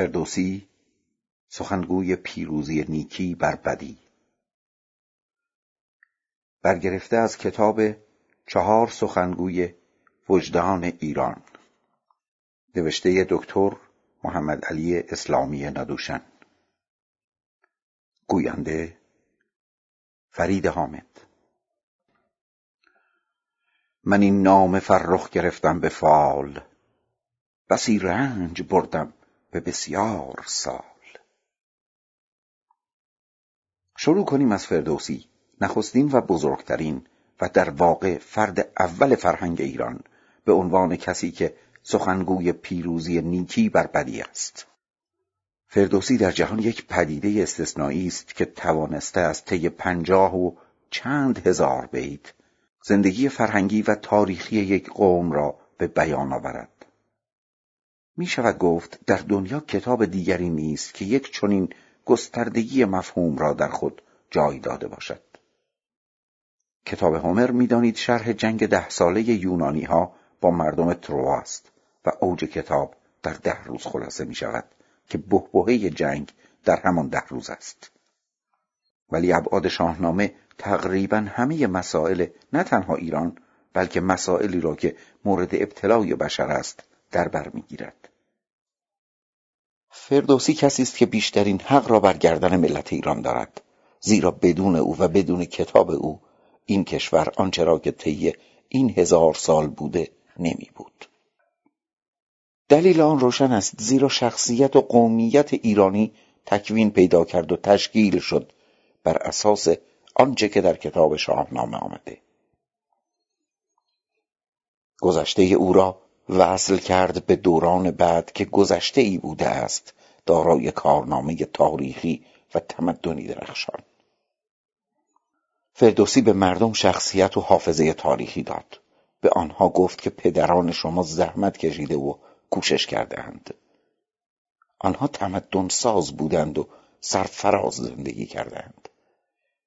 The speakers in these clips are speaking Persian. فردوسی سخنگوی پیروزی نیکی بر بدی، برگرفته از کتاب چهار سخنگوی وجدان ایران، نوشته دکتر محمد علی اسلامی ندوشن، گوینده فرید حامد. من این نام فرخ گرفتم به فال، بسی رنج بردم به بسیار سال. شروع کنیم از فردوسی، نخستین و بزرگترین و در واقع فرد اول فرهنگ ایران، به عنوان کسی که سخنگوی پیروزی نیکی بر بدی است. فردوسی در جهان یک پدیده استثنایی است که توانسته از طی 50 و چند هزار بیت زندگی فرهنگی و تاریخی یک قوم را به بیان آورد. می شود گفت در دنیا کتاب دیگری نیست که یک چنین گستردگی مفهوم را در خود جای داده باشد. کتاب هامر می دانید شرح جنگ 10 ساله یونانی ها با مردم تروا است و اوج کتاب در 10 روز خلاصه می شود که بحبوحه جنگ در همان 10 روز است. ولی ابعاد شاهنامه تقریبا همه مسائل نه تنها ایران بلکه مسائلی را که مورد ابتلای بشر است در بر می گیرد. فردوسی کسی است که بیشترین حق را بر گردن ملت ایران دارد، زیرا بدون او و بدون کتاب او این کشور آنچه را که طی این 1000 سال بوده نمی بود. دلیل آن روشن است، زیرا شخصیت و قومیت ایرانی تکوین پیدا کرد و تشکیل شد بر اساس آنچه که در کتاب شاهنامه آمده. گذشته او را وصل کرد به دوران بعد که گذشته ای بوده است دارای کارنامه تاریخی و تمدنی درخشان. فردوسی به مردم شخصیت و حافظه تاریخی داد. به آنها گفت که پدران شما زحمت کشیده و کوشش کردند. آنها تمدن ساز بودند و سرفراز زندگی کردند.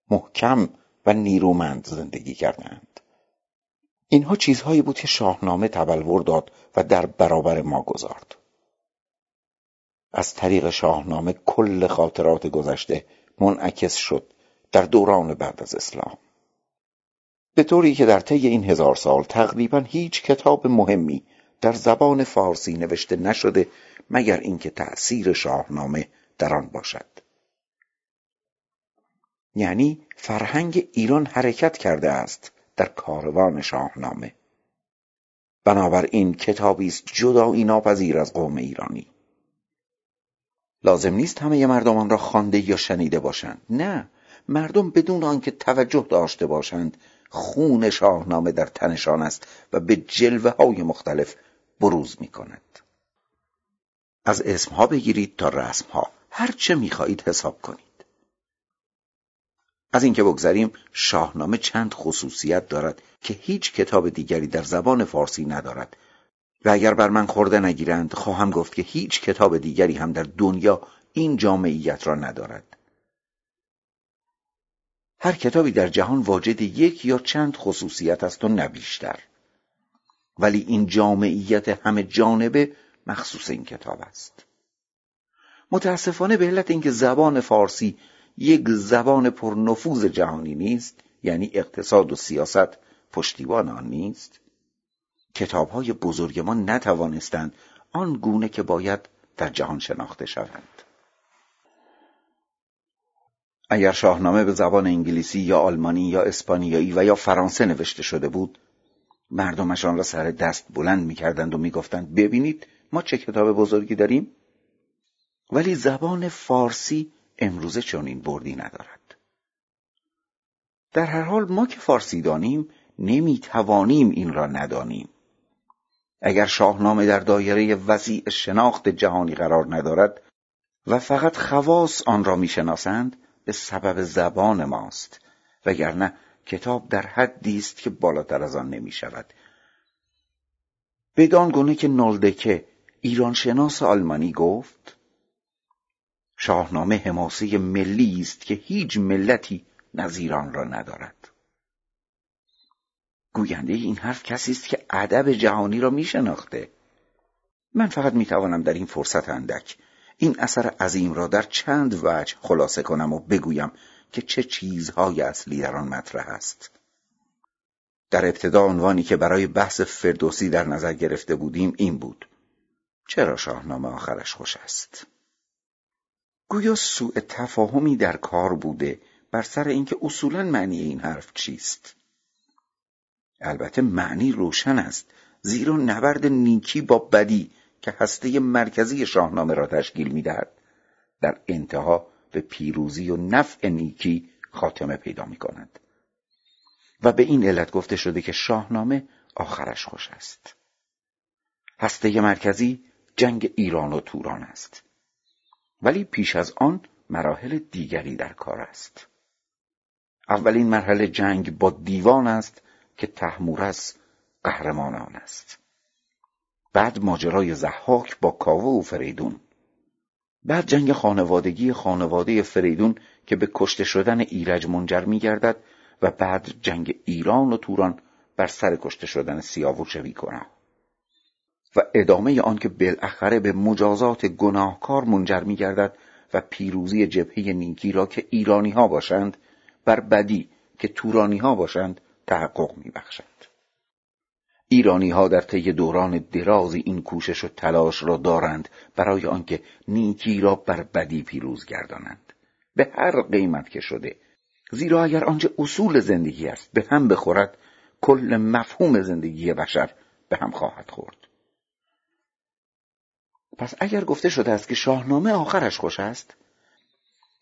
محکم و نیرومند زندگی کردند. اینها چیزهایی بود که شاهنامه تبلور داد و در برابر ما گذارد. از طریق شاهنامه کل خاطرات گذشته منعکس شد در دوران بعد از اسلام، به طوری که در طی این 1000 سال تقریباً هیچ کتاب مهمی در زبان فارسی نوشته نشده مگر اینکه تأثیر شاهنامه در آن باشد. یعنی فرهنگ ایران حرکت کرده است در کاروان شاهنامه. بنابراین کتابی است جدایی ناپذیر از قوم ایرانی. لازم نیست همه مردمان را خوانده یا شنیده باشند. نه، مردم بدون آنکه توجه داشته باشند خون شاهنامه در تنشان است و به جلوه های مختلف بروز می کند. از اسمها بگیرید تا رسمها، هر چه می خواهید حساب کنید. از این که بگذریم، شاهنامه چند خصوصیت دارد که هیچ کتاب دیگری در زبان فارسی ندارد و اگر بر من خورده نگیرند خواهم گفت که هیچ کتاب دیگری هم در دنیا این جامعیت را ندارد. هر کتابی در جهان واجد یک یا چند خصوصیت است و نه بیشتر، ولی این جامعیت همه جانبه مخصوص این کتاب است. متاسفانه به علت اینکه زبان فارسی یک زبان پرنفوذ جهانی نیست، یعنی اقتصاد و سیاست پشتیبان آن نیست، کتاب‌های بزرگ ما نتوانستند آن گونه که باید در جهان شناخته شوند. اگر شاهنامه به زبان انگلیسی یا آلمانی یا اسپانیایی و یا فرانسه نوشته شده بود، مردمش آن را سر دست بلند می‌کردند و می‌گفتند ببینید ما چه کتاب بزرگی داریم. ولی زبان فارسی امروزه چنین بردی ندارد. در هر حال ما که فارسی دانیم نمیتوانیم این را ندانیم. اگر شاهنامه در دایره وسیع شناخت جهانی قرار ندارد و فقط خواص آن را میشناسند، به سبب زبان ماست، وگرنه کتاب در حدی است که بالاتر از آن نمیشود. بدان گونه که نولدکه ایران شناس آلمانی گفت شاهنامه حماسه ملی است که هیچ ملتی نظیر آن را ندارد. گوینده این حرف کسی است که ادب جهانی را میشناخته. من فقط میتوانم در این فرصت اندک این اثر عظیم را در چند وجه خلاصه کنم و بگویم که چه چیزهای اصلی در آن مطرح است. در ابتدا عنوانی که برای بحث فردوسی در نظر گرفته بودیم این بود: چرا شاهنامه آخرش خوش است؟ گویا سوء تفاهمی در کار بوده بر سر اینکه اصولاً معنی این حرف چیست. البته معنی روشن است، زیرا نبرد نیکی با بدی که هسته مرکزی شاهنامه را تشکیل می‌دهد، در انتها به پیروزی و نفع نیکی خاتمه پیدا می‌کند و به این علت گفته شده که شاهنامه آخرش خوش است. هسته مرکزی جنگ ایران و توران است، ولی پیش از آن مراحل دیگری در کار است. اولین مرحله جنگ با دیوان است که تحمورس قهرمان آن است. بعد ماجرای زهاک با کاوه و فریدون. بعد جنگ خانوادگی خانواده فریدون که به کشته شدن ایرج منجر می گردد و بعد جنگ ایران و توران بر سر کشته شدن سیاوش بیگناه و ادامه آن که بالاخره به مجازات گناهکار منجر می گردد و پیروزی جبهه نیکی را که ایرانی ها باشند بر بدی که تورانی ها باشند تحقق می بخشد. ایرانی ها در طی دوران درازی این کوشش و تلاش را دارند برای آنکه نیکی را بر بدی پیروز گردانند، به هر قیمت که شده، زیرا اگر آنچه اصول زندگی است به هم بخورد، کل مفهوم زندگی بشر به هم خواهد خورد. پس اگر گفته شده است که شاهنامه آخرش خوش است،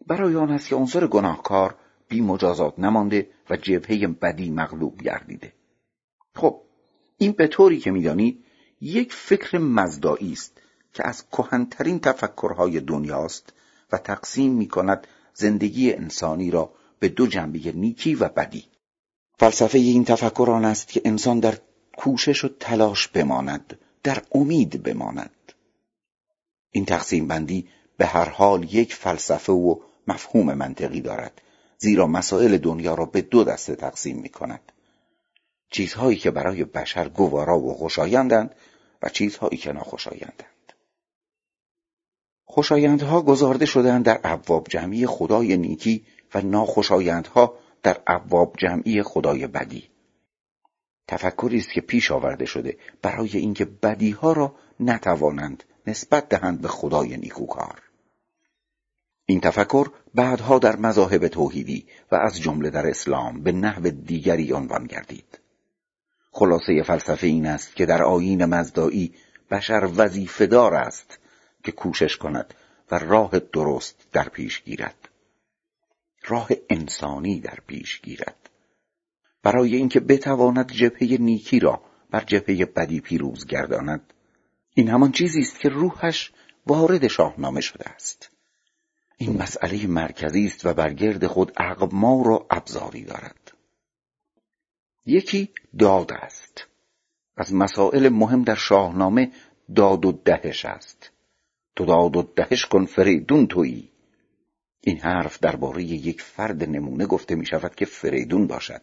برای آن است که عنصر گناهکار بی مجازات نمانده و جبهه بدی مغلوب گردیده. خب این به طوری که می‌دانی یک فکر مزدایی است که از کهن‌ترین تفکرهای دنیاست و تقسیم می‌کند زندگی انسانی را به دو جنبه نیکی و بدی. فلسفه این تفکر آن است که انسان در کوشش و تلاش بماند، در امید بماند. این تقسیم بندی به هر حال یک فلسفه و مفهوم منطقی دارد، زیرا مسائل دنیا را به دو دسته تقسیم می‌کند: چیزهایی که برای بشر گوارا و خوشایندند و چیزهایی که ناخوشایندند. خوشایندها گذارده شدند در ابواب جمعی خدای نیکی و ناخوشایندها در ابواب جمعی خدای بدی. تفکری است که پیش آورده شده برای اینکه بدیها را نتوانند نسبت دهند به خدای نیکوکار. این تفکر بعدها در مذاهب توحیدی و از جمله در اسلام به نحو دیگری عنوان گردید. خلاصه فلسفه این است که در آیین مزدایی بشر وظیفه‌دار است که کوشش کند و راه درست در پیش گیرد، راه انسانی در پیش گیرد، برای اینکه بتواند جبهه نیکی را بر جبهه بدی پیروز گرداند. این همان چیزی است که روحش وارد شاهنامه شده است. این مسئله مرکزی است و برگرد خود اقمار و ابزاری دارد. یکی داد است. از مسائل مهم در شاهنامه داد و دهش است. تو داد و دهش کن فریدون تویی. این حرف درباره یک فرد نمونه گفته می شود که فریدون باشد.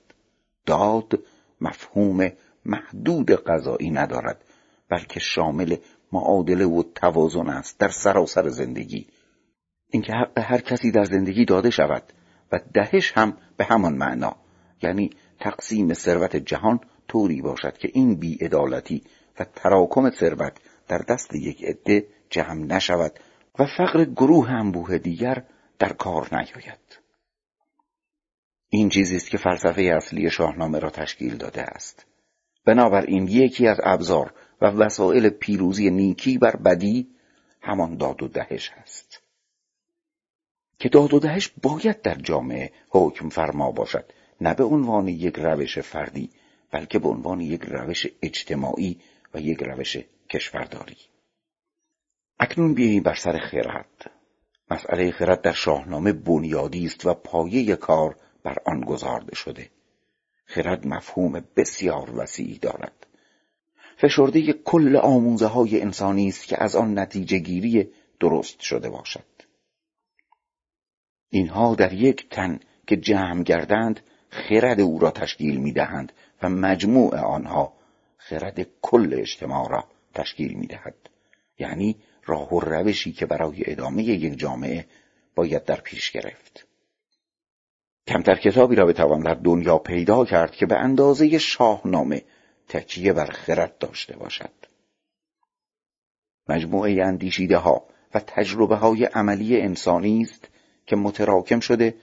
داد مفهوم محدود قضایی ندارد، بلکه شامل معادله و توازن است در سراسر زندگی. اینکه حق هر کسی در زندگی داده شود و دهش هم به همان معنا، یعنی تقسیم ثروت جهان طوری باشد که این بی‌عدالتی و تراکم ثروت در دست یک عده جمع نشود و فقر گروه انبوه دیگر در کار نیاید. این چیزی است که فلسفه اصلی شاهنامه را تشکیل داده است. بنابراین یکی از ابزار و وسایل پیروزی نیکی بر بدی همان داد و دهش است، که داد و دهش باید در جامعه حکم فرما باشد، نه به عنوان یک روش فردی، بلکه به عنوان یک روش اجتماعی و یک روش کشورداری. اکنون بیاییم بر سر خرد. مسئله خرد در شاهنامه بنیادی است و پایه کار بر آن گذارده شده. خرد مفهوم بسیار وسیعی دارد. فشرده کل آموزه های انسانی است که از آن نتیجه گیری درست شده باشد. اینها در یک تن که جمع گردند خرد او را تشکیل می دهند و مجموع آنها خرد کل اجتماع را تشکیل می دهد. یعنی راه و روشی که برای ادامه یک جامعه باید در پیش گرفت. کمتر کتابی را بتوان در دنیا پیدا کرد که به اندازه شاهنامه تکیه بر خرد داشته باشد. مجموعه اندیشیده ها و تجربه های عملی انسانی است که متراکم شده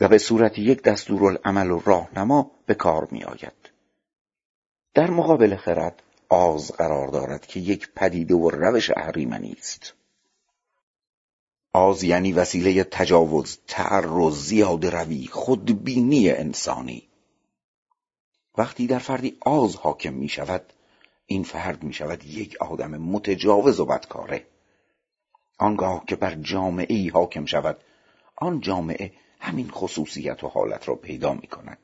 و به صورت یک دستورالعمل و راهنما به کار می آید. در مقابل خرد آز قرار دارد که یک پدیده و روش اهریمنی است. آز یعنی وسیله تجاوز، تعرض، زیاده روی، خودبینی انسانی. وقتی در فردی آز حاکم می شود، این فرد می شود یک آدم متجاوز و بدکاره. آنگاه که بر جامعه ای حاکم شود، آن جامعه همین خصوصیت و حالت را پیدا می کند.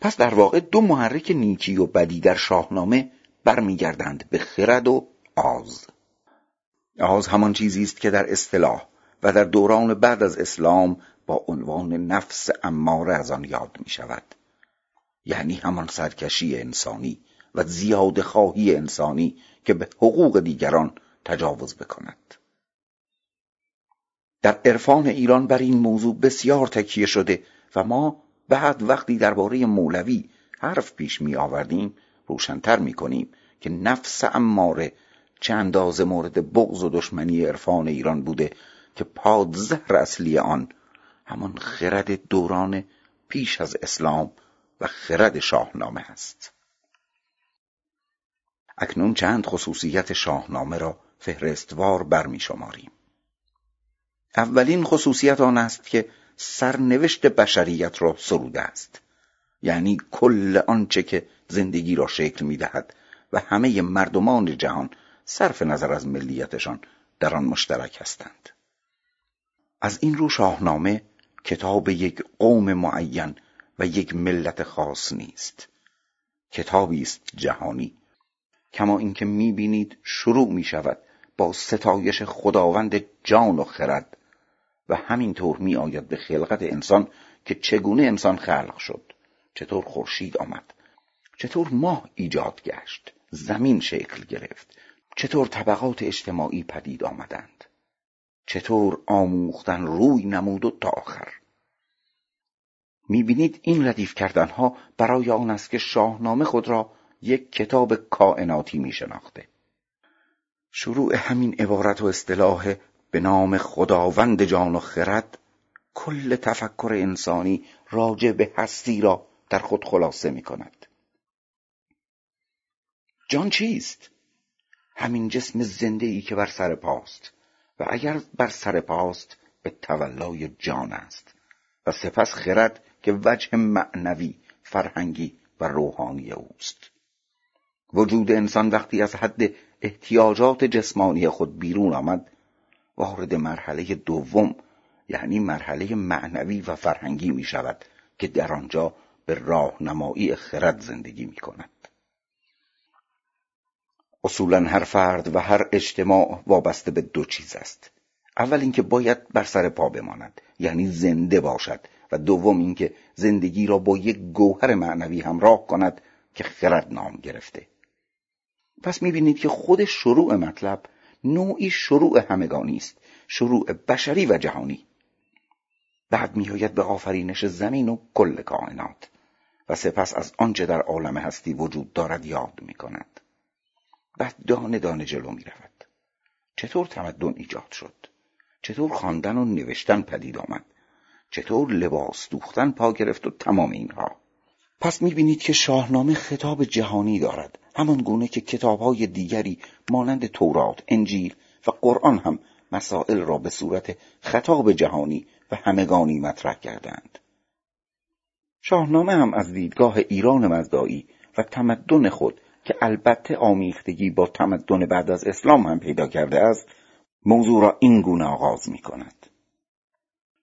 پس در واقع دو محرک نیکی و بدی در شاهنامه برمیگردند به خرد و آز. آز همان چیزی است که در اصطلاح و در دوران بعد از اسلام با عنوان نفس اماره از آن یاد می شود. یعنی همان سرکشی انسانی و زیاده خواهی انسانی که به حقوق دیگران تجاوز بکند. در عرفان ایران بر این موضوع بسیار تکیه شده و ما بعد وقتی درباره مولوی حرف پیش می آوردیم روشن‌تر می کنیم که نفس اماره چه اندازه مورد بغض و دشمنی عرفان ایران بوده که پادزهر اصلی آن همان خرد دوران پیش از اسلام و خرد شاهنامه است. اکنون چند خصوصیت شاهنامه را فهرستوار برمی شماریم. اولین خصوصیت آن است که سرنوشت بشریت را سروده است، یعنی کل آنچه که زندگی را شکل می دهد و همه مردمان جهان صرف نظر از ملیتشان در آن مشترک هستند. از این رو شاهنامه کتاب یک قوم معین و یک ملت خاص نیست، کتابی است جهانی. کما اینکه می‌بینید شروع می‌شود با ستایش خداوند جان و خرد و همینطور می‌آید به خلقت انسان که چگونه انسان خلق شد، چطور خورشید آمد، چطور ماه ایجاد گشت، زمین شکل گرفت، چطور طبقات اجتماعی پدید آمدند، چطور آموختن روی نمود و تا آخر. می‌بینید این ردیف کردن‌ها برای آن است که شاهنامه خود را یک کتاب کائناتی می شناخته. شروع همین عبارت و اصطلاح به نام خداوند جان و خرد کل تفکر انسانی راجع به هستی را در خود خلاصه می کند. جان چیست؟ همین جسم زنده‌ای که بر سر پاست و اگر بر سر پاست به تولای جان است و سپس خرد که وجه معنوی، فرهنگی و روحانی اوست. وجود انسان وقتی از حد احتیاجات جسمانی خود بیرون آمد وارد مرحله دوم یعنی مرحله معنوی و فرهنگی می شود که در آنجا به راهنمایی خرد زندگی می کند. اصولا هر فرد و هر اجتماع وابسته به دو چیز است. اول اینکه باید بر سر پا بماند، یعنی زنده باشد، و دوم اینکه زندگی را با یک گوهر معنوی همراه کند که خرد نام گرفته. پس می‌بینید که خود شروع مطلب نوعی شروع همگانی است، شروع بشری و جهانی. بعد می‌آید به آفرینش زمین و کل کائنات و سپس از آنچه در عالم هستی وجود دارد یاد می‌کند. بعد دانه دانه جلو می‌رود. چطور تمدن ایجاد شد؟ چطور خواندن و نوشتن پدید آمد؟ چطور لباس دوختن پا گرفت و تمام اینها؟ پس می‌بینید که شاهنامه خطاب جهانی دارد، همان گونه که کتاب‌های دیگری مانند تورات، انجیل و قرآن هم مسائل را به صورت خطاب جهانی و همگانی مطرح کردند. شاهنامه هم از دیدگاه ایران مزدایی و تمدن خود که البته آمیختگی با تمدن بعد از اسلام هم پیدا کرده است، موضوع را این گونه آغاز می‌کند.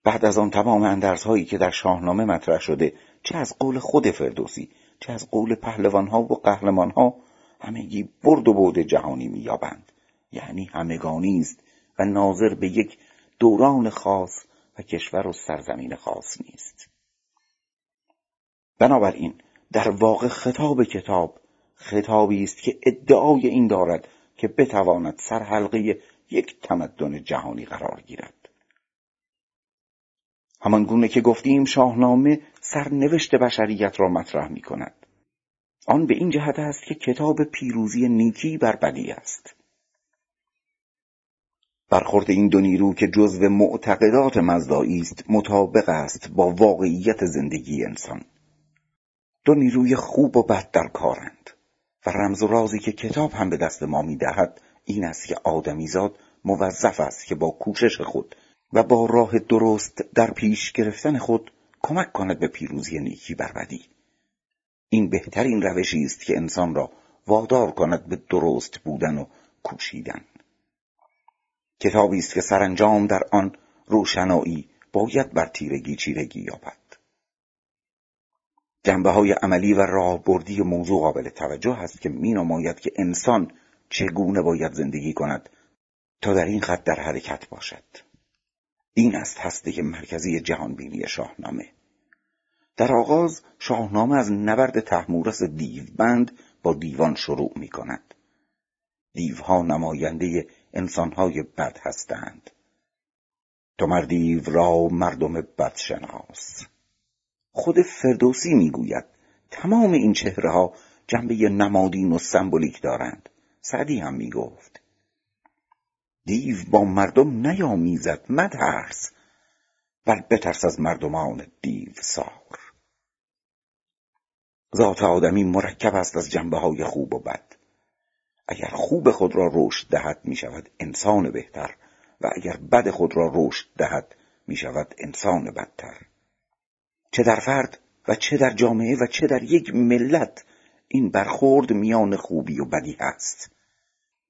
بعد از آن تمام اندرزهایی که در شاهنامه مطرح شده، چه از قول خود فردوسی، چه از قول پهلوانها و قهرمانها، همگی برد و بود جهانی میابند. یعنی همگانی است و ناظر به یک دوران خاص و کشور و سرزمین خاص نیست. بنابراین در واقع خطاب کتاب خطابی است که ادعای این دارد که بتواند سرحلقه یک تمدن جهانی قرار گیرد. همان گونه که گفتیم شاهنامه سرنوشت بشریت را مطرح می کند. آن به این جهت است که کتاب پیروزی نیکی بر بدی است. برخورد این دو نیرو که جزو معتقدات مزدایی است مطابق است با واقعیت زندگی انسان. دو نیروی خوب و بد در کارند و رمز و رازی که کتاب هم به دست ما می دهد این است که آدمیزاد موظف است که با کوشش خود و با راه درست در پیش گرفتن خود کمک کند به پیروزی نیکی بر بدی. این بهترین روشی است که انسان را وادار کند به درست بودن و کوشیدن. کتابی است که سرانجام در آن روشنایی باید بر تیرگی چیرگی یابد. جنبه‌های عملی و راهبردی موضوع قابل توجه است که می‌نماید که انسان چگونه باید زندگی کند تا در این خط در حرکت باشد. این است هسته مرکزی جهانبینی شاهنامه. در آغاز شاهنامه از نبرد تحمورس دیوبند با دیوان شروع می کند. دیوها نماینده انسانهای بد هستند. تمر دیو را مردم بد شناس. خود فردوسی می گوید تمام این چهره‌ها جنبه نمادین و سمبولیک دارند. سعدی هم می گفت دیو با مردم نیامیزد مترس، بل بترس از مردمان دیو سار. ذات آدمی مرکب است از جنبه‌های خوب و بد. اگر خوب خود را رشد دهد می شود انسان بهتر و اگر بد خود را رشد دهد می شود انسان بدتر. چه در فرد و چه در جامعه و چه در یک ملت این برخورد میان خوبی و بدی هست.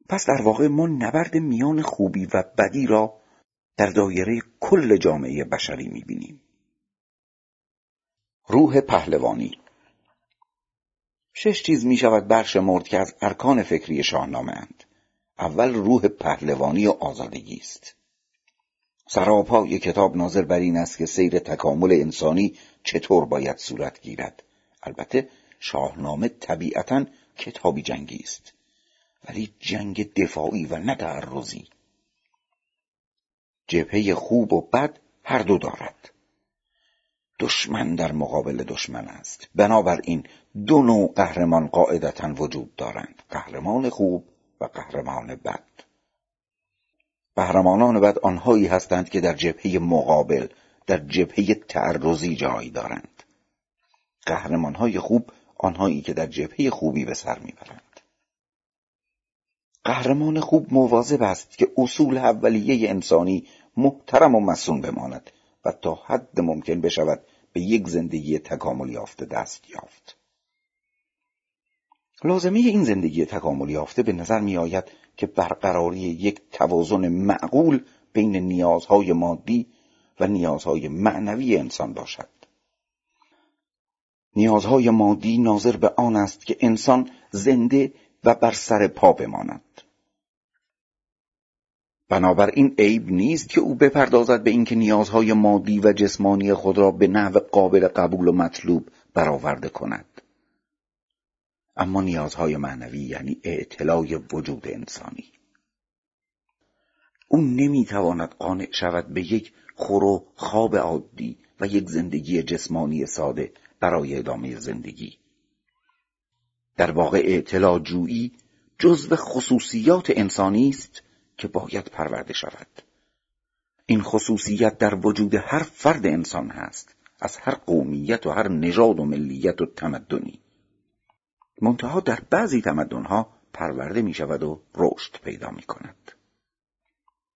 پس در واقع ما نبرد میان خوبی و بدی را در دایره کل جامعه بشری می‌بینیم. روح پهلوانی. 6 چیز می‌شود برشمرد که از ارکان فکری شاهنامه اند. اول روح پهلوانی و آزادگی است. سراپای کتاب ناظر بر این است که سیر تکامل انسانی چطور باید صورت گیرد. البته شاهنامه طبیعتاً کتابی جنگی است، ولی جنگ دفاعی و نه تعرضی. جبهه خوب و بد هر دو دارد. دشمن در مقابل دشمن است. بنابراین دو نوع قهرمان قاعدتاً وجود دارند، قهرمان خوب و قهرمان بد. قهرمانان بد آنهایی هستند که در جبهه مقابل، در جبهه تعرضی جای دارند. قهرمانهای خوب آنهایی که در جبهه خوبی به سر میبرند. قهرمان خوب مواظب است که اصول اولیه انسانی محترم و مصون بماند و تا حد ممکن بشود به یک زندگی تکامل یافته دست یافت. لازمه این زندگی تکامل یافته به نظر می آید که برقراری یک توازن معقول بین نیازهای مادی و نیازهای معنوی انسان باشد. نیازهای مادی ناظر به آن است که انسان زنده و بر سر پا بماند. بنابراین عیب نیست که او بپردازد به اینکه نیازهای مادی و جسمانی خود را به نحو قابل قبول و مطلوب برآورده کند. اما نیازهای معنوی یعنی اعتلای وجود انسانی. او نمیتواند قانع شود به یک خور و خواب عادی و یک زندگی جسمانی ساده برای ادامه زندگی. در واقع اطلاع جویی جزو خصوصیات انسانی است که باید پرورده شود. این خصوصیت در وجود هر فرد انسان هست، از هر قومیت و هر نژاد و ملیت و تمدنی. منتها در بعضی تمدنها پرورده می شود و رشد پیدا می کند.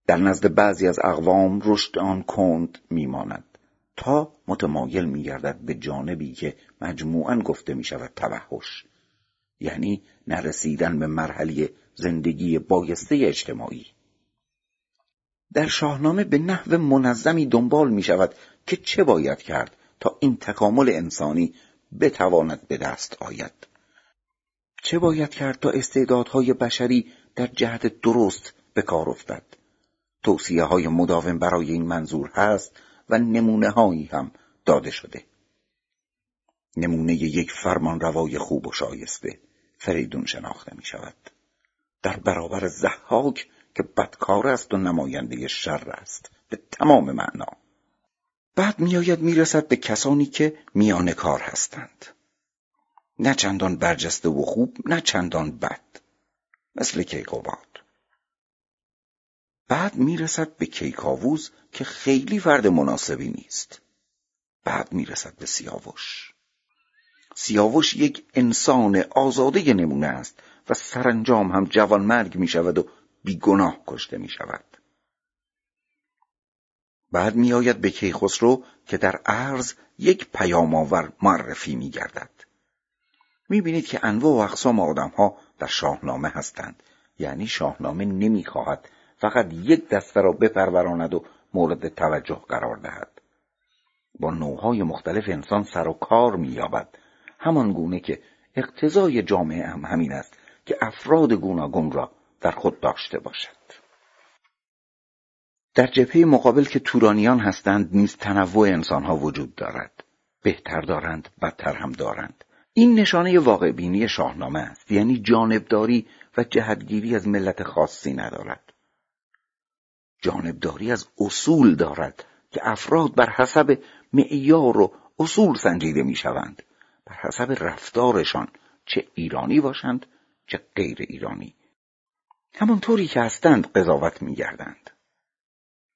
در نزد بعضی از اقوام رشد آن کند می ماند تا متمایل می گردد به جانبی که مجموعاً گفته می شود توحش، یعنی نرسیدن به مرحله زندگی بایسته اجتماعی. در شاهنامه به نحو منظمی دنبال می شود که چه باید کرد تا این تکامل انسانی بتواند به دست آید. چه باید کرد تا استعدادهای بشری در جهت درست به کار افتد. توصیه های مداوم برای این منظور هست و نمونه هایی هم داده شده. نمونه یک فرمان روای خوب و شایسته فریدون شناخته می شود. در برابر زهاک که بدکار است و نماینده شر است به تمام معنا. بعد میآید میرسد به کسانی که میانه کار هستند، نه چندان برجسته و خوب، نه چندان بد، مثل کیقباد. بعد میرسد به کیقاووس که خیلی فرد مناسبی نیست. بعد میرسد به سیاوش. سیاوش یک انسان آزاده نمونه است و سرانجام هم جوانمرگ می شود و بیگناه کشته می شود. بعد می آید به کیخسرو که در عرض یک پیام آور معرفی می گردد. می بینید که انواع و اقسام آدم ها در شاهنامه هستند، یعنی شاهنامه نمی خواهد فقط یک دسته را بپروراند و مورد توجه قرار دهد. با نوعهای مختلف انسان سر و کار می یابد، همان گونه که اقتضای جامعه هم همین است که افراد گوناگون را در خود داشته باشد. در جبهه مقابل که تورانیان هستند نیز تنوع انسانها وجود دارد، بهتر دارند، بدتر هم دارند. این نشانه واقع بینی شاهنامه است، یعنی جانبداری و جهتگیری از ملت خاصی ندارد. جانبداری از اصول دارد که افراد بر حسب معیار و اصول سنجیده می شوند، بر حسب رفتارشان، چه ایرانی باشند چه غیر ایرانی. همانطوری که هستند قضاوت می گردند.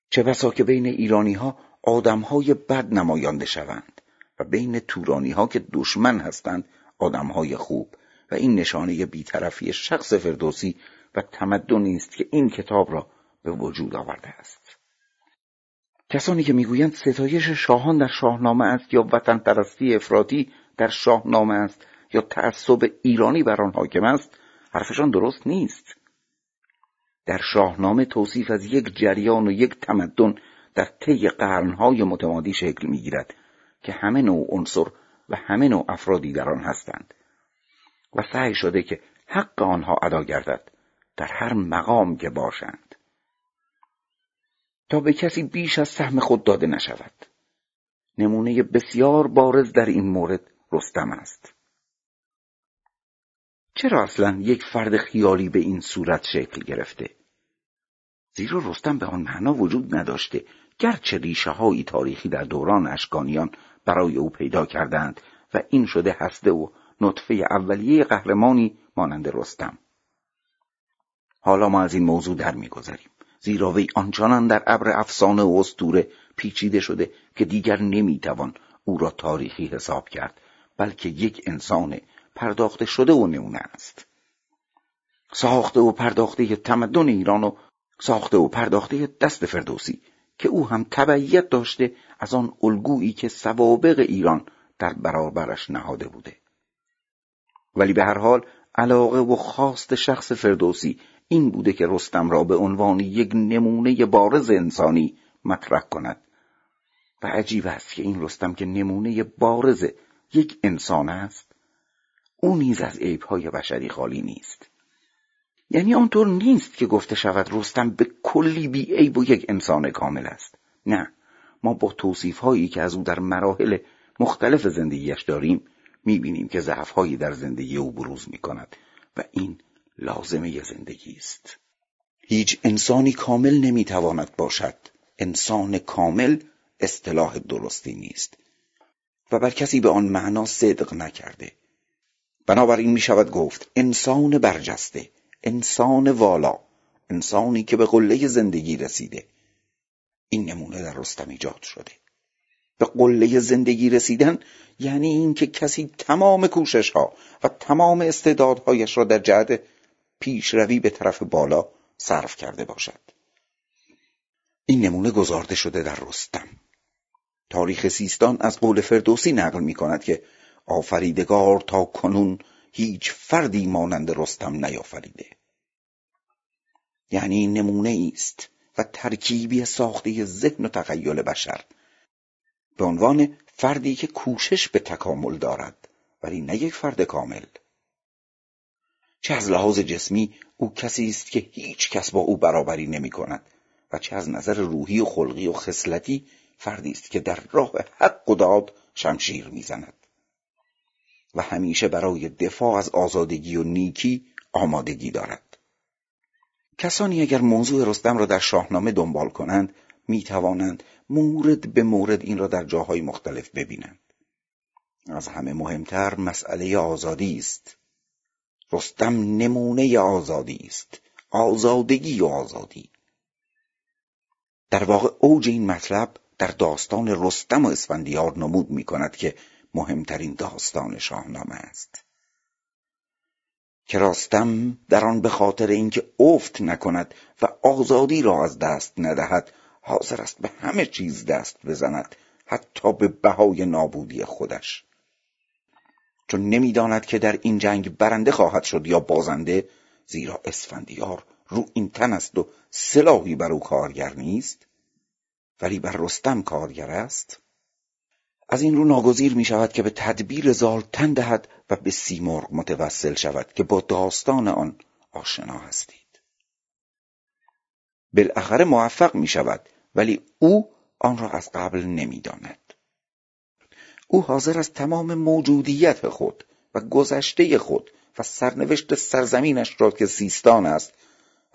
چه بسا که بین ایرانی ها آدم های بد نمایانده شوند و بین تورانی ها که دشمن هستند آدم های خوب، و این نشانه بی‌طرفی شخص فردوسی و تمدنی است که این کتاب را به وجود آورده است. کسانی که میگویند ستایش شاهان در شاهنامه است یا وطن پرستی افراطی در شاهنامه است یا تعصب ایرانی بر آن حاکم است، حرفشان درست نیست. در شاهنامه توصیف از یک جریان و یک تمدن در طی قرن‌های متمادی شکل می‌گیرد که همه نوع عنصر و همه نوع افرادی در آن هستند و سعی شده که حق آنها ادا گردد در هر مقام که باشند، تا به کسی بیش از سهم خود داده نشود. نمونه بسیار بارز در این مورد رستم است. چرا اصلا یک فرد خیالی به این صورت شکل گرفته؟ زیرا رستم به آن معنا وجود نداشته، گرچه ریشه های تاریخی در دوران اشکانیان برای او پیدا کردند و این شده هسته و نطفه اولیه قهرمانی مانند رستم. حالا ما از این موضوع در می‌گذریم، زیرا وی آنچنان در ابر افسانه و اسطوره پیچیده شده که دیگر نمیتوان او را تاریخی حساب کرد، بلکه یک انسان پرداخته شده و نمونه است. ساخته و پرداخته تمدن ایران و ساخته و پرداخته دست فردوسی که او هم تبعیت داشته از آن الگویی که سوابق ایران در برابرش نهاده بوده. ولی به هر حال علاقه و خواست شخص فردوسی این بوده که رستم را به عنوان یک نمونه بارز انسانی مطرح کند و عجیب است که این رستم که نمونه بارز یک انسان است، او نیز از عیب‌های بشری خالی نیست. یعنی آنطور نیست که گفته شود رستم به کلی بی عیب و یک انسان کامل است. نه، ما با توصیف‌هایی که از او در مراحل مختلف زندگیش داریم می‌بینیم که ضعف‌هایی در زندگی او بروز می‌کند و این لازمه زندگی است. هیچ انسانی کامل نمی‌تواند باشد. انسان کامل اصطلاح درستی نیست و بر کسی به آن معنا صدق نکرده. بنابراین می شود گفت انسان برجسته، انسان والا، انسانی که به قله زندگی رسیده. این نمونه در رستم ایجاد شده. به قله زندگی رسیدن یعنی این که کسی تمام کوشش ها و تمام استعدادهایش را در جهت پیشروی به طرف بالا صرف کرده باشد. این نمونه گذارده شده در رستم. تاریخ سیستان از قول فردوسی نقل می کند که آفریدگار تا کنون هیچ فردی مانند رستم نیافریده. یعنی نمونه است و ترکیبی ساخته ذهن و تخیل بشر به عنوان فردی که کوشش به تکامل دارد، ولی نه یک فرد کامل. چه از لحاظ جسمی او کسی است که هیچ کس با او برابری نمی کند و چه از نظر روحی و خلقی و خصلتی فردی است که در راه حق و داد شمشیر می زند و همیشه برای دفاع از آزادگی و نیکی آمادگی دارد. کسانی اگر موضوع رستم را در شاهنامه دنبال کنند می توانند مورد به مورد این را در جاهای مختلف ببینند. از همه مهمتر مسئله آزادی است. رستم نمونه آزادی است. آزادگی و آزادی. در واقع اوج این مطلب در داستان رستم و اسفندیار نمود می کند که مهمترین داستان شاهنامه است. که رستم در آن به خاطر اینکه افت نکند و آزادی را از دست ندهد حاضر است به همه چیز دست بزند، حتی به بهای نابودی خودش، چون نمیداند که در این جنگ برنده خواهد شد یا بازنده، زیرا اسفندیار رو این تن است و سلاحی بر او کارگر نیست ولی بر رستم کارگر است. از این رو ناگزیر می شود که به تدبیر زال تن دهد و به سیمرغ متوسل شود که با داستان آن آشنا هستید. بالاخره موفق می شود ولی او آن را از قبل نمی داند. او حاضر است تمام موجودیت خود و گذشته خود و سرنوشت سرزمینش را که سیستان است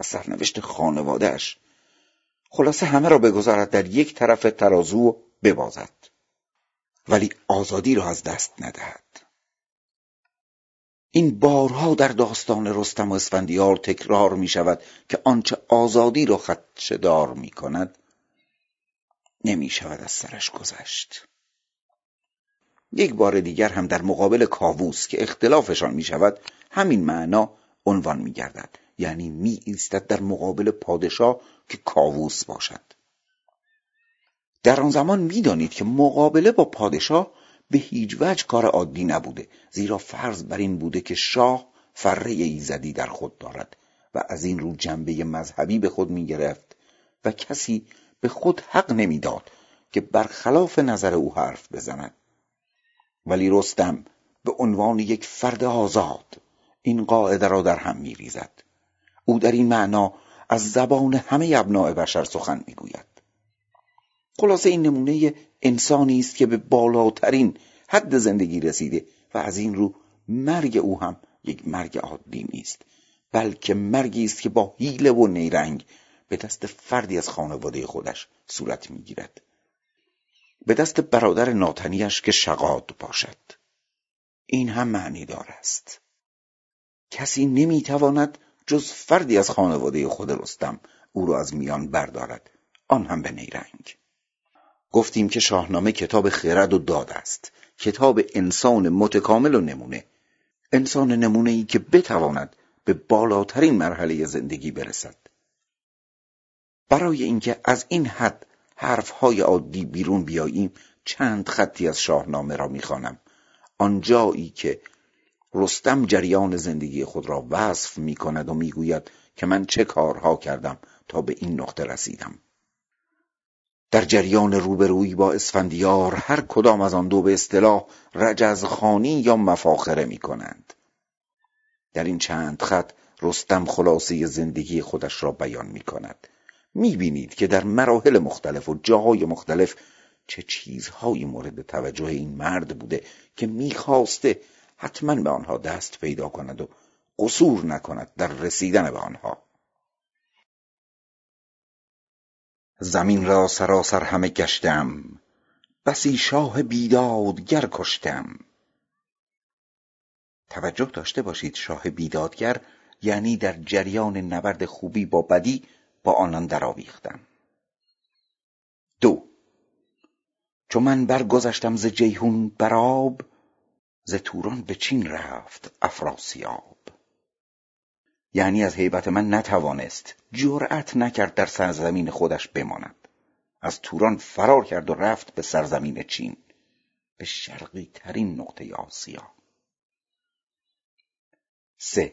و سرنوشت خانوادهش، خلاصه همه را بگذارد در یک طرف ترازو ببازد ولی آزادی را از دست ندهد. این بارها در داستان رستم و اسفندیار تکرار می شود که آنچه آزادی را خدشه‌دار می کند نمی شود از سرش گذشت. یک بار دیگر هم در مقابل کاووس که اختلافشان می شود همین معنا عنوان می گردد، یعنی می ایستد در مقابل پادشاه که کاووس باشد. در آن زمان می دانید که مقابله با پادشاه به هیچ وجه کار عادی نبوده، زیرا فرض بر این بوده که شاه فره ایزدی در خود دارد و از این رو جنبه مذهبی به خود می گرفت و کسی به خود حق نمی داد که برخلاف نظر او حرف بزند. ولی رستم به عنوان یک فرد آزاد این قاعده را در هم می ریزد. او در این معنا از زبان همه ابناء بشر سخن می گوید. خلاصه این نمونه انسانی است که به بالاترین حد زندگی رسیده و از این رو مرگ او هم یک مرگ عادی نیست، بلکه مرگی است که با حیله و نیرنگ به دست فردی از خانواده خودش صورت میگیرد، به دست برادر ناتنیش که شقاد باشد. این هم معنی دار است. کسی نمیتواند جز فردی از خانواده خود رستم او را از میان بردارد، آن هم به نیرنگ. گفتیم که شاهنامه کتاب خرد و داد است، کتاب انسان متکامل و نمونه، انسان نمونه‌ای که بتواند به بالاترین مرحله زندگی برسد. برای اینکه از این حد حرفهای عادی بیرون بیاییم چند خطی از شاهنامه را میخوانم. آنجایی که رستم جریان زندگی خود را وصف میکند و میگوید که من چه کارها کردم تا به این نقطه رسیدم. در جریان روبرویی با اسفندیار هر کدام از آن دو به اصطلاح رجزخوانی یا مفاخره می کنند. در این چند خط رستم خلاصه زندگی خودش را بیان می کند. می بینید که در مراحل مختلف و جاهای مختلف چه چیزهایی مورد توجه این مرد بوده که می خواسته حتما به آنها دست پیدا کند و قصور نکند در رسیدن به آنها. زمین را سراسر همه گشتم، بسی شاه بیدادگر کشتم. توجه داشته باشید، شاه بیدادگر یعنی در جریان نبرد خوبی با بدی با آنان درآویختم. 2. چون من برگذشتم ز جیهون براب، ز توران به چین رفت افراسیاب. یعنی از هیبت من نتوانست، جرأت نکرد در سرزمین خودش بماند. از توران فرار کرد و رفت به سرزمین چین، به شرقی ترین نقطه آسیا. 3.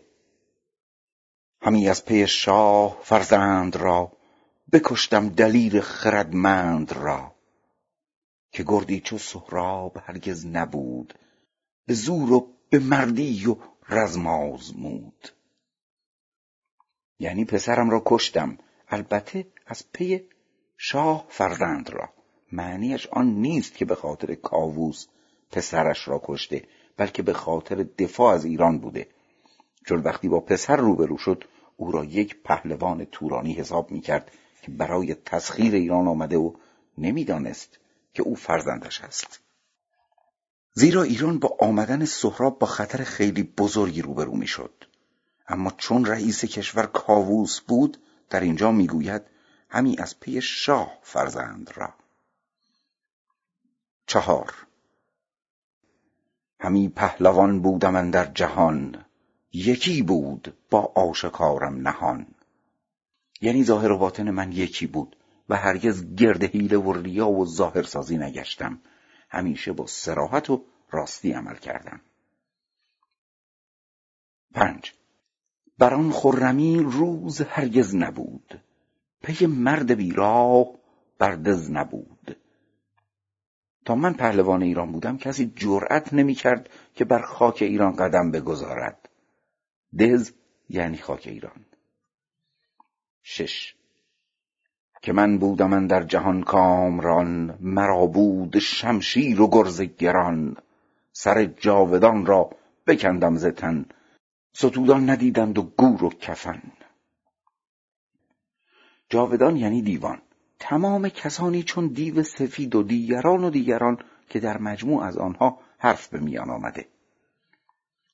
همی از پی شاه فرزند را، بکشتم دلیر خردمند را. که گردی چو سهراب هرگز نبود، به زور و به مردی و رزم آزمود. یعنی پسرم را کشتم، البته از پی شاه فرزند را. معنیش آن نیست که به خاطر کاووس پسرش را کشته، بلکه به خاطر دفاع از ایران بوده، چون وقتی با پسر روبرو شد او را یک پهلوان تورانی حساب می‌کرد که برای تسخیر ایران آمده و نمی‌دانست که او فرزندش است. زیرا ایران با آمدن سهراب با خطر خیلی بزرگی روبرو می‌شد. اما چون رئیس کشور کاووس بود، در اینجا می‌گوید همی از پی شاه فرزند را. 4. همی پهلوان بودم اندر جهان، یکی بود با آشکارم نهان. یعنی ظاهر و باطن من یکی بود و هرگز گرد حیله و ریا و ظاهرسازی نگشتم. همیشه با صراحت و راستی عمل کردم. 5. بران خرمی روز هرگز نبود، پی مرد بیراه بردز نبود. تا من پهلوان ایران بودم کسی جرأت نمی‌کرد که بر خاک ایران قدم بگذارد. دز یعنی خاک ایران. 6. که من بودم اندر جهان کامران، مرا بود شمشیر و گرز گران. سر جاودان را بکندم ز تن، ستودان ندیدند و گور و کفن. جاودان یعنی دیوان. تمام کسانی چون دیو سفید و دیگران که در مجموع از آنها حرف به میان آمده.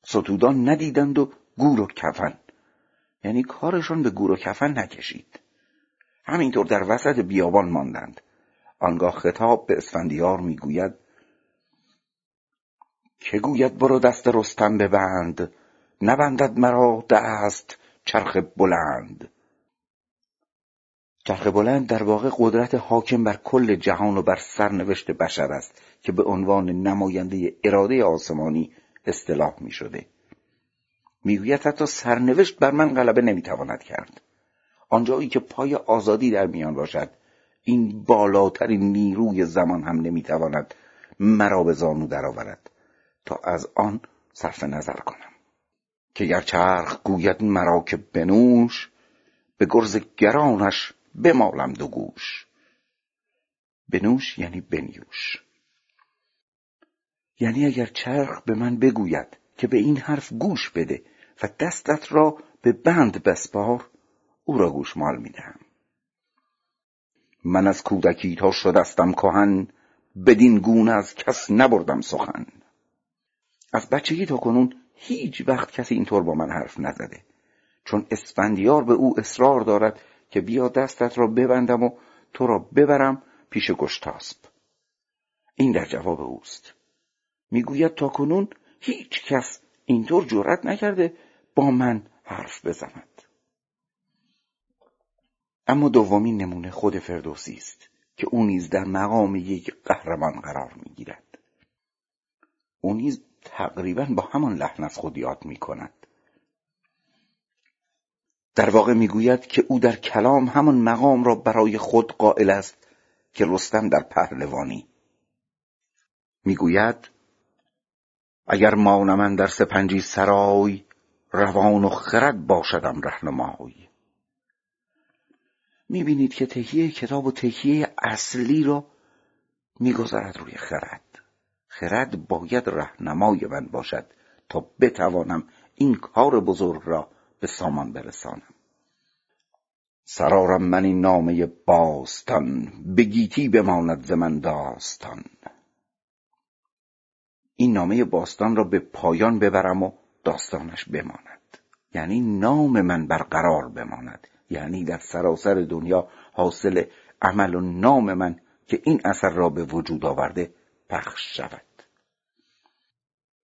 ستودان ندیدند و گور و کفن، یعنی کارشان به گور و کفن نکشید. همینطور در وسط بیابان ماندند. آنگاه خطاب به اسفندیار میگوید که گوید برو دست رستم ببند، نبندد مرا دست چرخ بلند. چرخ بلند در واقع قدرت حاکم بر کل جهان و بر سرنوشت بشر است که به عنوان نماینده اراده آسمانی اصطلاح می شده. میگوید حتی سرنوشت بر من غلبه نمیتواند کرد. آنجایی که پای آزادی در میان باشد، این بالاترین نیروی زمان هم نمیتواند مرا به زانو درآورد تا از آن صرف نظر کنم. که گر چرخ گوید مرا که بنوش، به گرز گرانش بمالم دو گوش. بنوش یعنی بنیوش. یعنی اگر چرخ به من بگوید که به این حرف گوش بده و دستت را به بند بسپار، او را گوشمال میدهم. من از کودکی تا شدستم کهن، بدین گونه از کس نبردم سخن. از بچگی تا کنون هیچ وقت کسی اینطور با من حرف نزده. چون اسفندیار به او اصرار دارد که بیا دستت را ببندم و تو را ببرم پیش گشتاسب، این در جواب اوست. میگوید تا کنون هیچ کس اینطور جرأت نکرده با من حرف بزند. اما دومین نمونه خود فردوسی است که او نیز در مقام یک قهرمان قرار میگیرد. او نیز تقریبا با همان لحن از خود یاد میکند. در واقع میگوید که او در کلام همان مقام را برای خود قائل است که رستم در پهلوانی. میگوید اگر مانم من در سپنجی سرای، روان و خرد باشدم رهنمای. میبینید که تکیه کتاب و تکیه اصلی را میگذارد روی خرد. خرد باید رهنمای من باشد تا بتوانم این کار بزرگ را به سامان برسانم. سرارم من این نامه باستان، به گیتی بماند ز من داستان. این نامه باستان را به پایان ببرم و داستانش بماند، یعنی نام من برقرار بماند، یعنی در سراسر دنیا حاصل عمل و نام من که این اثر را به وجود آورده پخش شود.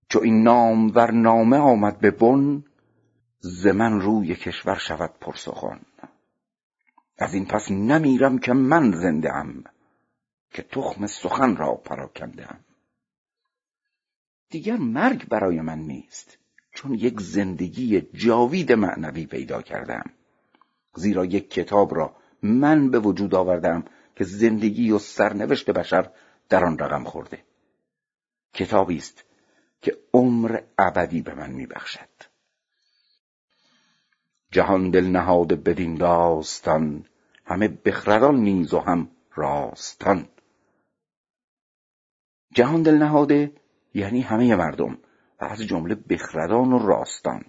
چو این نام ور نامه آمد به بن، زمن روی کشور شود پرسخن. از این پس نمیرم که من زنده ام، که تخم سخن را پراکنده ام. دیگر مرگ برای من نیست، چون یک زندگی جاوید معنوی پیدا کردم. زیرا یک کتاب را من به وجود آوردم که زندگی و سرنوشت بشر در آن رقم خورده. کتابی است که عمر ابدی به من میبخشد. جهان دل نهاده بدین داستان، همه بخردان نیز و هم راستان. جهان دل نهاده یعنی همه مردم و از جمله بخردان و راستان.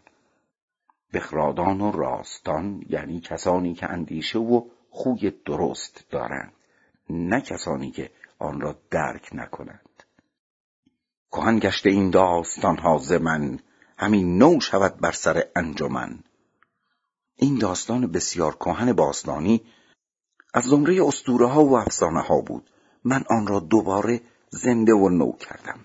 بخردان و راستان، یعنی کسانی که اندیشه و خوی درست دارند، نه کسانی که آن را درک نکنند. کهن گشته این داستان ها ز من، همین نو شود بر سر انجمن. این داستان بسیار کهن باستانی از زمره اسطوره ها و افسانه ها بود. من آن را دوباره زنده و نو کردم.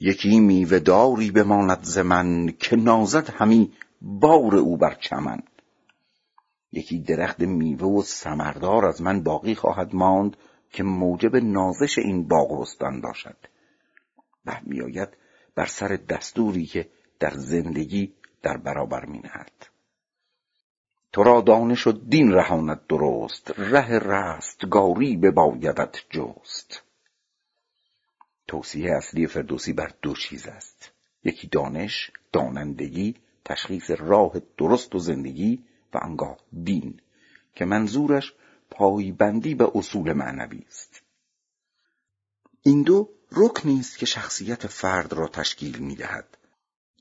یکی میوه داری بماند ز من، که نازد همی بار او بر چمن. یکی درخت میوه و ثمردار از من باقی خواهد ماند، که موجب نازش این باغ و بستان باشد. برمی آید بر سر دستوری که در زندگی در برابر می نهد. تو را دانش و دین رهاند درست، ره رستگاری ببایدت جست. توصیه اصلی فردوسی بر دو چیز است: یکی دانش، دانندگی، تشخیص راه درست و زندگی، و آنگاه دین، که منظورش پایبندی به اصول معنوی است. این دو رکنی است که شخصیت فرد را تشکیل می دهد.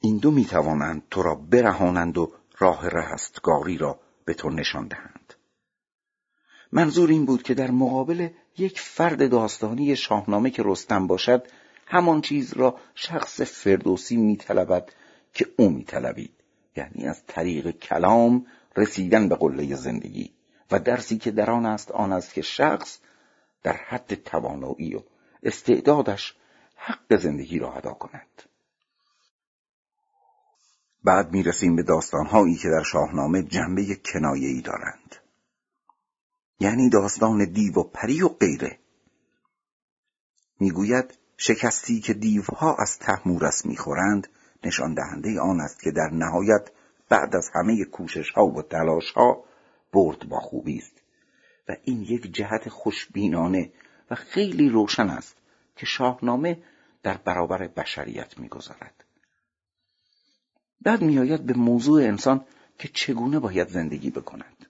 این دو می توانند تو را برهانند و راه رستگاری را به تو نشان دهند. منظور این بود که در مقابل یک فرد داستانی شاهنامه که رستم باشد، همان چیز را شخص فردوسی می طلبد که او می طلبید، یعنی از طریق کلام رسیدن به قله زندگی. و درسی که در آن است آن است که شخص در حد توانایی و استعدادش حق زندگی را ادا کند. بعد می رسیم به داستانهایی که در شاهنامه جنبه کنایه‌ای دارند، یعنی داستان دیو و پری و غیره. می گوید شکستی که دیوها از تحمورس می خورند نشان دهنده آن است که در نهایت بعد از همه کوشش ها و تلاش ها برد با خوبی است. و این یک جهت خوشبینانه و خیلی روشن است که شاهنامه در برابر بشریت می گذارد. بعد می آید به موضوع انسان که چگونه باید زندگی بکند.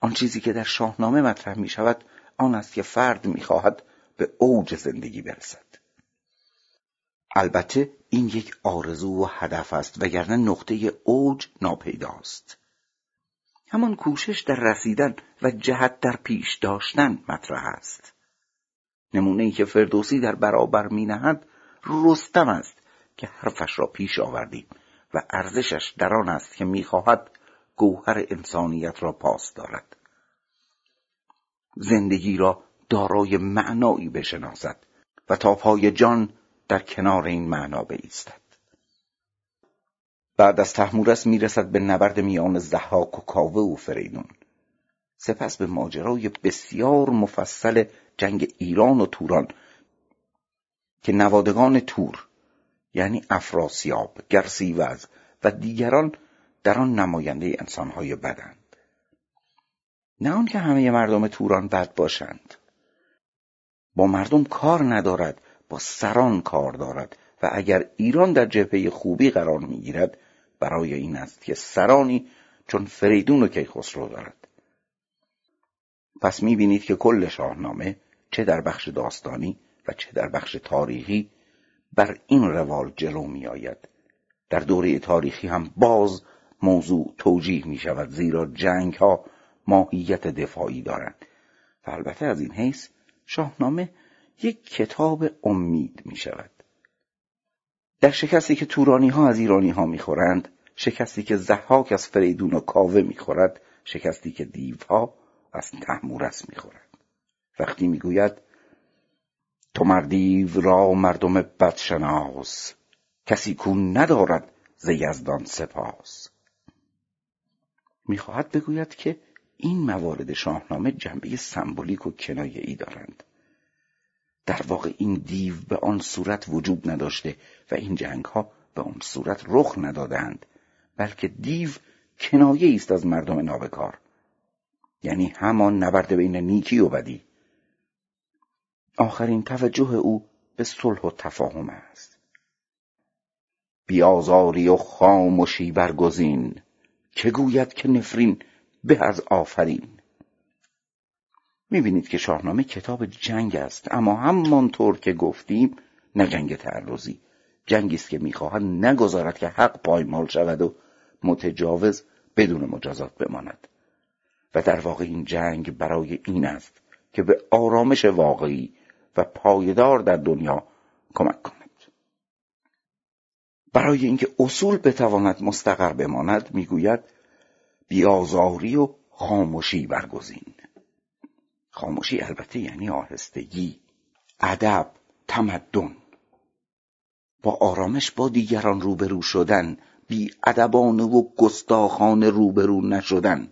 آن چیزی که در شاهنامه مطرح می شود آن است که فرد می خواهد به اوج زندگی برسد. البته این یک آرزو و هدف است، وگرنه نقطه اوج ناپیداست. همان کوشش در رسیدن و جهت در پیش داشتن مطرح است. نمونه‌ای که فردوسی در برابر می نهد رستم است که حرفش را پیش آوردیم و ارزشش در آن است که می خواهد گوهر انسانیت را پاس دارد، زندگی را دارای معنایی بشناسد و تا پای جان در کنار این معنا بایستد. بعد از تحمورس میرسد به نبرد میان زهاک و کاوه و فریدون، سپس به ماجرای بسیار مفصل جنگ ایران و توران که نوادگان تور، یعنی افراسیاب، گرسیوز و دیگران، در آن نماینده انسان‌های بدند. نه آن که همه مردم توران بد باشند. با مردم کار ندارد، با سران کار دارد و اگر ایران در جبهه خوبی قرار می‌گیرد برای این است که سرانی چون فریدون و کیخسرو دارد. پس می‌بینید که کل شاهنامه چه در بخش داستانی و چه در بخش تاریخی بر این روال جلو می‌آید. در دوره تاریخی هم باز موضوع توجیه می شود، زیرا جنگ ها ماهیت دفاعی دارند. و البته از این حیث شاهنامه یک کتاب امید می شود. در شکستی که تورانی ها از ایرانی ها می خورند، شکستی که زهاک از فریدون و کاوه می خورد، شکستی که دیوها از تحمورس می خورد. وقتی می گوید تو مردیو را مردم بدشناس، کسی کون ندارد ز یزدان سپاس، میخواهد بگوید که این موارد شاهنامه جنبه سمبولیک و کنایه‌ای دارند. در واقع این دیو به آن صورت وجود نداشته و این جنگ‌ها به آن صورت رخ ندادند، بلکه دیو کنایه‌ای است از مردم نابکار، یعنی همان نبرد بین نیکی و بدی. آخرین توجه او به صلح و تفاهم است. بیازاری و خاموشی برگزین، که گوید که نفرین به از آفرین. میبینید که شاهنامه کتاب جنگ است، اما همانطور که گفتیم نه جنگ تعرضی، جنگی است که میخواهند نگذارد که حق پایمال شود و متجاوز بدون مجازات بماند. و در واقع این جنگ برای این است که به آرامش واقعی و پایدار در دنیا کمک کند. برای اینکه اصول بتواند مستقر بماند میگوید بیازاری و خاموشی برگزین. خاموشی البته یعنی آهستگی، ادب، تمدن. با آرامش با دیگران روبرو شدن، بی ادبانه و گستاخانه روبرو نشدن.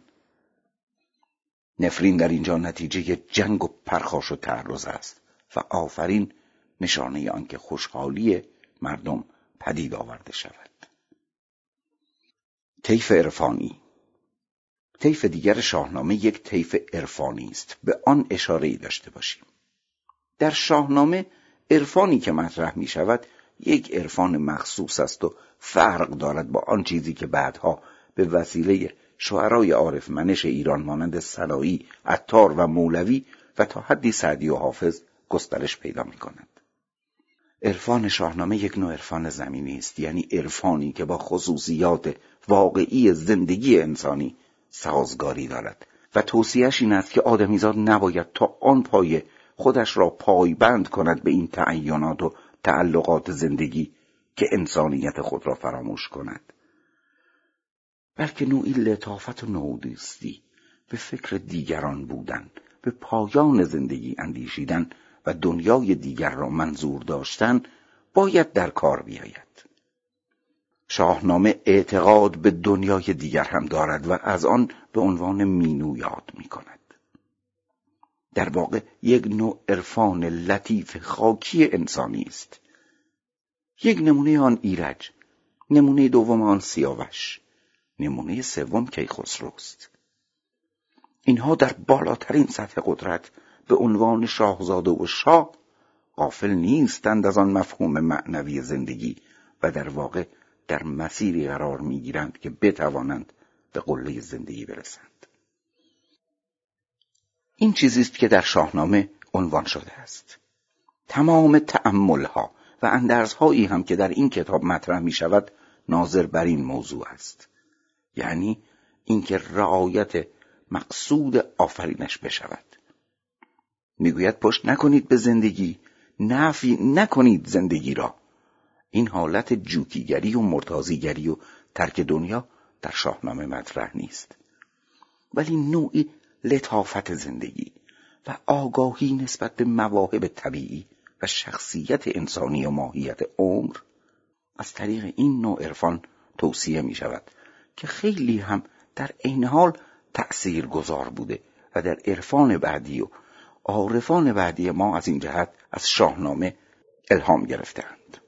نفرین در اینجا نتیجه جنگ و پرخاش و تعرض است و آفرین نشانه آنکه خوشحالی مردم پدید آورده شود. طیف عرفانی. طیف دیگر شاهنامه یک طیف عرفانی است. به آن اشاره‌ای داشته باشیم. در شاهنامه عرفانی که مطرح می شود یک عرفان مخصوص است و فرق دارد با آن چیزی که بعدها به وسیله شعرای عارف منش ایران مانند سلائی، عطار و مولوی و تا حدی سعدی و حافظ گسترش پیدا می کند. عرفان شاهنامه یک نوع عرفان زمینی است، یعنی عرفانی که با خصوصیات واقعی زندگی انسانی سازگاری دارد و توصیهش این است که آدمیزاد نباید تا آن پایه خودش را پایبند کند به این تعینات و تعلقات زندگی که انسانیت خود را فراموش کند، بلکه نوعی لطافت و نودیستی، به فکر دیگران بودن، به پایان زندگی اندیشیدن و دنیای دیگر را منظور داشتن باید در کار بیاید. شاهنامه اعتقاد به دنیای دیگر هم دارد و از آن به عنوان مینو یاد می کند. در واقع یک نوع عرفان لطیف خاکی انسانی است. یک نمونه آن ایرج، نمونه دوم آن سیاوش، نمونه سوم کیخسرو است. اینها در بالاترین سطح قدرت به عنوان شاهزاده و شاه غافل نیستند از آن مفهوم معنوی زندگی و در واقع در مسیری قرار می‌گیرند که بتوانند به قله زندگی برسند. این چیزی است که در شاهنامه عنوان شده است. تمام تأمل‌ها و اندرزهایی هم که در این کتاب مطرح می‌شود ناظر بر این موضوع است، یعنی اینکه رعایت مقصود آفرینش بشود. میگوید پشت نکنید به زندگی، نفی نکنید زندگی را. این حالت جوکیگری و مرتازیگری و ترک دنیا در شاهنامه مطرح نیست، ولی نوعی لطافت زندگی و آگاهی نسبت به مواهب طبیعی و شخصیت انسانی و ماهیت عمر از طریق این نوع عرفان توصیه می شود که خیلی هم در این حال تأثیر گذار بوده و در عرفان بعدی و عارفان بعدی ما از این جهت از شاهنامه الهام گرفتند.